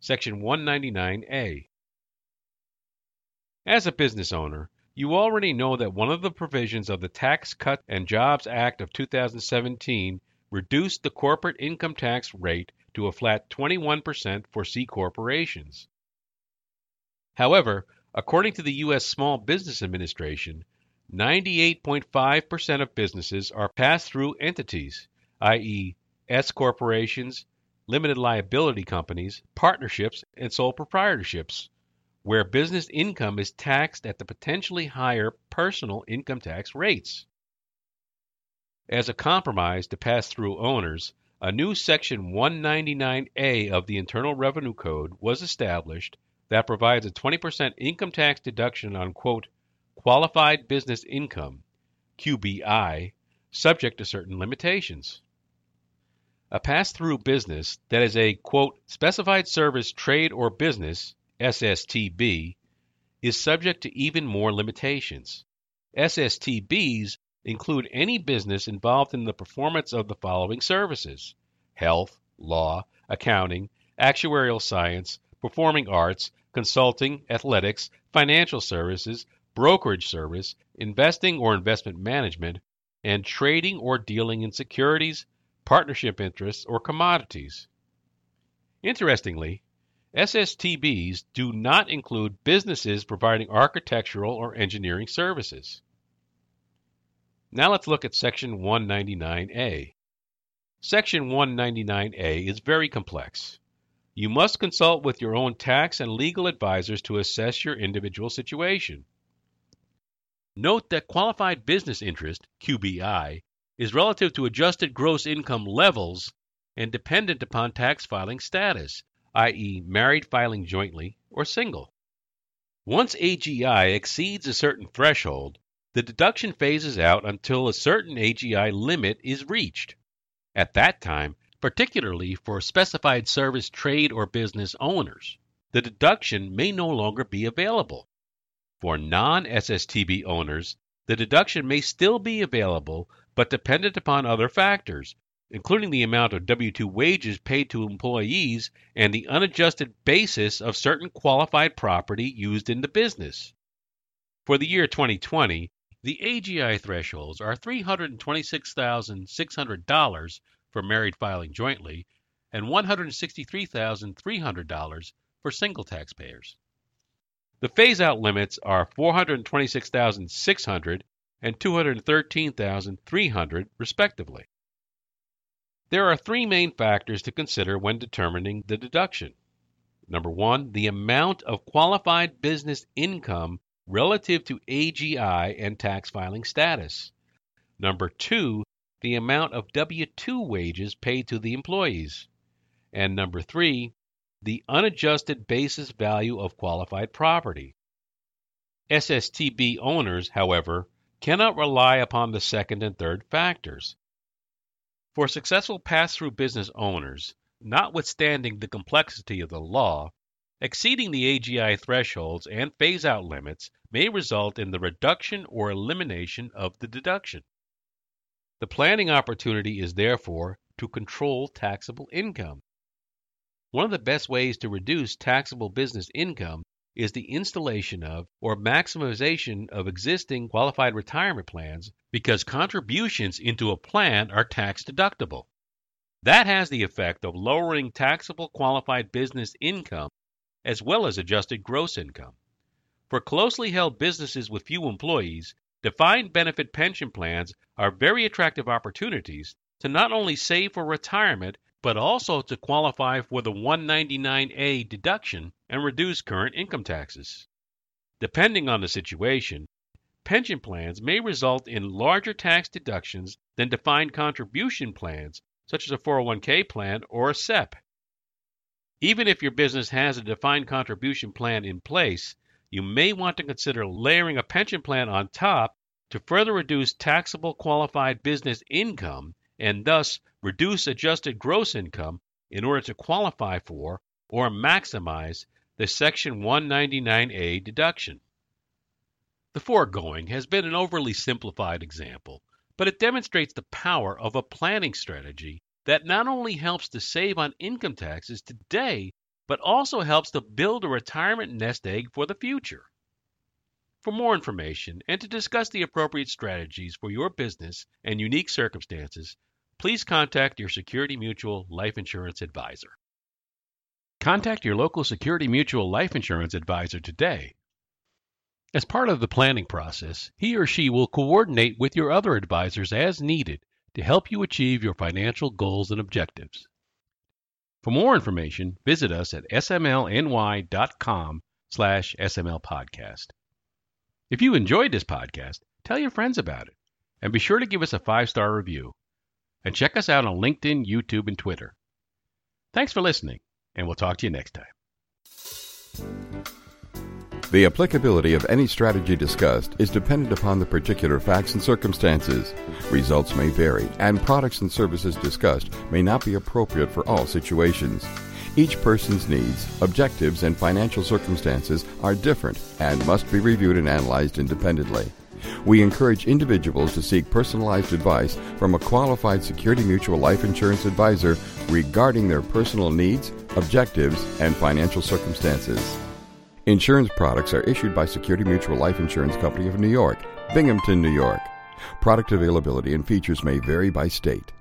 Section 199A. As a business owner, you already know that one of the provisions of the Tax Cut and Jobs Act of 2017 reduced the corporate income tax rate to a flat 21% for C corporations. However, according to the U.S. Small Business Administration, 98.5% of businesses are pass-through entities, i.e., S corporations, limited liability companies, partnerships, and sole proprietorships, where business income is taxed at the potentially higher personal income tax rates. As a compromise to pass-through owners, a new Section 199A of the Internal Revenue Code was established that provides a 20% income tax deduction on, quote, qualified business income, QBI, subject to certain limitations. A pass-through business that is a, quote, specified service trade or business, SSTB, is subject to even more limitations. SSTBs include any business involved in the performance of the following services: health, law, accounting, actuarial science, performing arts, consulting, athletics, financial services, brokerage service, investing or investment management, and trading or dealing in securities, partnership interests, or commodities. Interestingly, SSTBs do not include businesses providing architectural or engineering services. Now let's look at Section 199A. Section 199A is very complex. You must consult with your own tax and legal advisors to assess your individual situation. Note that qualified business interest, QBI, is relative to adjusted gross income levels and dependent upon tax filing status, i.e., married filing jointly or single. Once AGI exceeds a certain threshold, the deduction phases out until a certain AGI limit is reached. At that time, particularly for specified service trade or business owners, the deduction may no longer be available. For non-SSTB owners, the deduction may still be available, but dependent upon other factors, including the amount of W-2 wages paid to employees and the unadjusted basis of certain qualified property used in the business. For the year 2020, the AGI thresholds are $326,600 for married filing jointly and $163,300 for single taxpayers. The phase-out limits are $426,600 and $213,300, respectively. There are three main factors to consider when determining the deduction. Number one, the amount of qualified business income relative to AGI and tax filing status. Number two, the amount of W-2 wages paid to the employees. And number three, the unadjusted basis value of qualified property. SSTB owners, however, cannot rely upon the second and third factors. For successful pass-through business owners, notwithstanding the complexity of the law, exceeding the AGI thresholds and phase-out limits may result in the reduction or elimination of the deduction. The planning opportunity is therefore to control taxable income. One of the best ways to reduce taxable business income is the installation of or maximization of existing qualified retirement plans, because contributions into a plan are tax deductible. That has the effect of lowering taxable qualified business income as well as adjusted gross income. For closely held businesses with few employees, defined benefit pension plans are very attractive opportunities to not only save for retirement but also to qualify for the 199A deduction and reduce current income taxes. Depending on the situation, pension plans may result in larger tax deductions than defined contribution plans, such as a 401k plan or a SEP. Even if your business has a defined contribution plan in place, you may want to consider layering a pension plan on top to further reduce taxable qualified business income and thus reduce adjusted gross income in order to qualify for or maximize the Section 199A deduction. The foregoing has been an overly simplified example, but it demonstrates the power of a planning strategy that not only helps to save on income taxes today, but also helps to build a retirement nest egg for the future. For more information and to discuss the appropriate strategies for your business and unique circumstances, please contact your Security Mutual Life Insurance Advisor. Contact your local Security Mutual Life Insurance Advisor today. As part of the planning process, he or she will coordinate with your other advisors as needed to help you achieve your financial goals and objectives. For more information, visit us at smlny.com/smlpodcast. If you enjoyed this podcast, tell your friends about it, and be sure to give us a 5-star review. And check us out on LinkedIn, YouTube, and Twitter. Thanks for listening, and we'll talk to you next time. The applicability of any strategy discussed is dependent upon the particular facts and circumstances. Results may vary, and products and services discussed may not be appropriate for all situations. Each person's needs, objectives, and financial circumstances are different and must be reviewed and analyzed independently. We encourage individuals to seek personalized advice from a qualified Security Mutual Life Insurance Advisor regarding their personal needs, objectives, and financial circumstances. Insurance products are issued by Security Mutual Life Insurance Company of New York, Binghamton, New York. Product availability and features may vary by state.